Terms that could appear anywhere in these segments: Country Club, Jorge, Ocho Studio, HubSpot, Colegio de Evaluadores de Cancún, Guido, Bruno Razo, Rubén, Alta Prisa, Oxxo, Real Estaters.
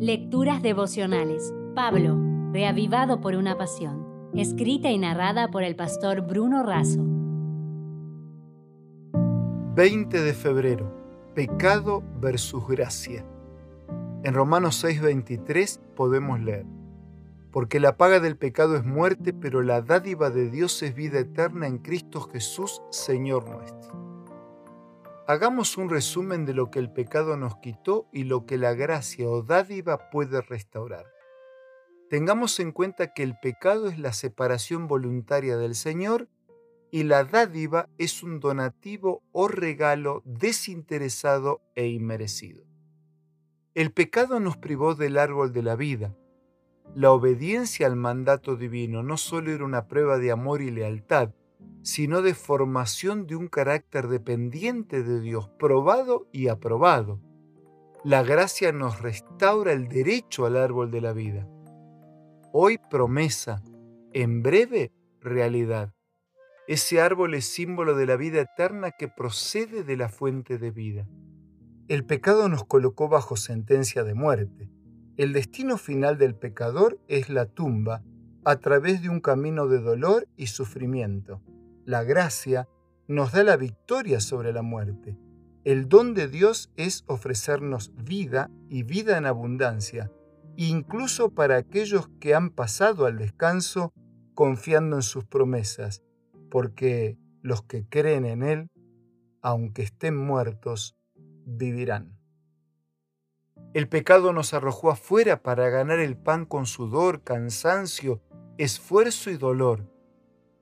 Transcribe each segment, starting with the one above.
Lecturas devocionales. Pablo, reavivado por una pasión. Escrita y narrada por el pastor Bruno Razo. 20 de febrero. Pecado versus gracia. En Romanos 6:23 podemos leer: porque la paga del pecado es muerte, pero la dádiva de Dios es vida eterna en Cristo Jesús, Señor nuestro. Hagamos un resumen de lo que el pecado nos quitó y lo que la gracia o dádiva puede restaurar. Tengamos en cuenta que el pecado es la separación voluntaria del Señor y la dádiva es un donativo o regalo desinteresado e inmerecido. El pecado nos privó del árbol de la vida. La obediencia al mandato divino no solo era una prueba de amor y lealtad, sino de formación de un carácter dependiente de Dios, probado y aprobado. La gracia nos restaura el derecho al árbol de la vida. Hoy promesa, en breve realidad. Ese árbol es símbolo de la vida eterna que procede de la fuente de vida. El pecado nos colocó bajo sentencia de muerte. El destino final del pecador es la tumba, a través de un camino de dolor y sufrimiento. La gracia nos da la victoria sobre la muerte. El don de Dios es ofrecernos vida y vida en abundancia, incluso para aquellos que han pasado al descanso confiando en sus promesas, porque los que creen en Él, aunque estén muertos, vivirán. El pecado nos arrojó afuera para ganar el pan con sudor, cansancio, esfuerzo y dolor.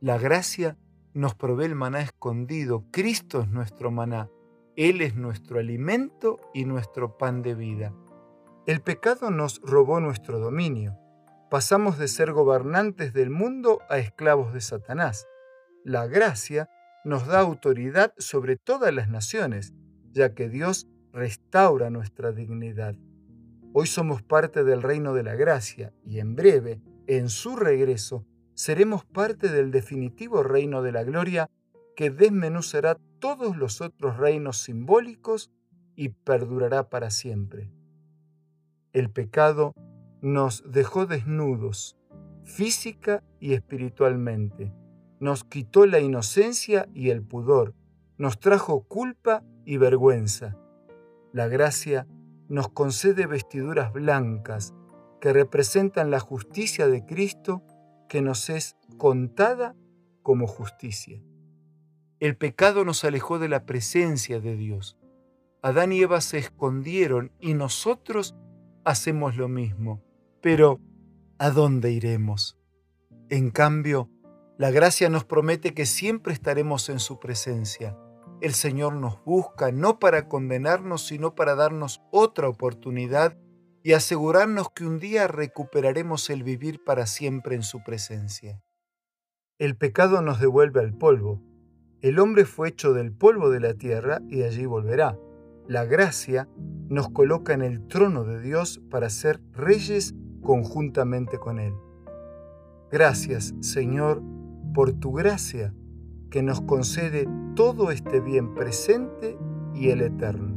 La gracia nos provee el maná escondido. Cristo es nuestro maná. Él es nuestro alimento y nuestro pan de vida. El pecado nos robó nuestro dominio. Pasamos de ser gobernantes del mundo a esclavos de Satanás. La gracia nos da autoridad sobre todas las naciones, ya que Dios restaura nuestra dignidad. Hoy somos parte del reino de la gracia y en breve, en su regreso, seremos parte del definitivo reino de la gloria que desmenuzará todos los otros reinos simbólicos y perdurará para siempre. El pecado nos dejó desnudos, física y espiritualmente. Nos quitó la inocencia y el pudor. Nos trajo culpa y vergüenza. La gracia nos concede vestiduras blancas que representan la justicia de Cristo que nos es contada como justicia. El pecado nos alejó de la presencia de Dios. Adán y Eva se escondieron y nosotros hacemos lo mismo. Pero, ¿a dónde iremos? En cambio, la gracia nos promete que siempre estaremos en su presencia. El Señor nos busca no para condenarnos, sino para darnos otra oportunidad y asegurarnos que un día recuperaremos el vivir para siempre en su presencia. El pecado nos devuelve al polvo. El hombre fue hecho del polvo de la tierra y de allí volverá. La gracia nos coloca en el trono de Dios para ser reyes conjuntamente con Él. Gracias, Señor, por tu gracia que nos concede todo este bien presente y el eterno.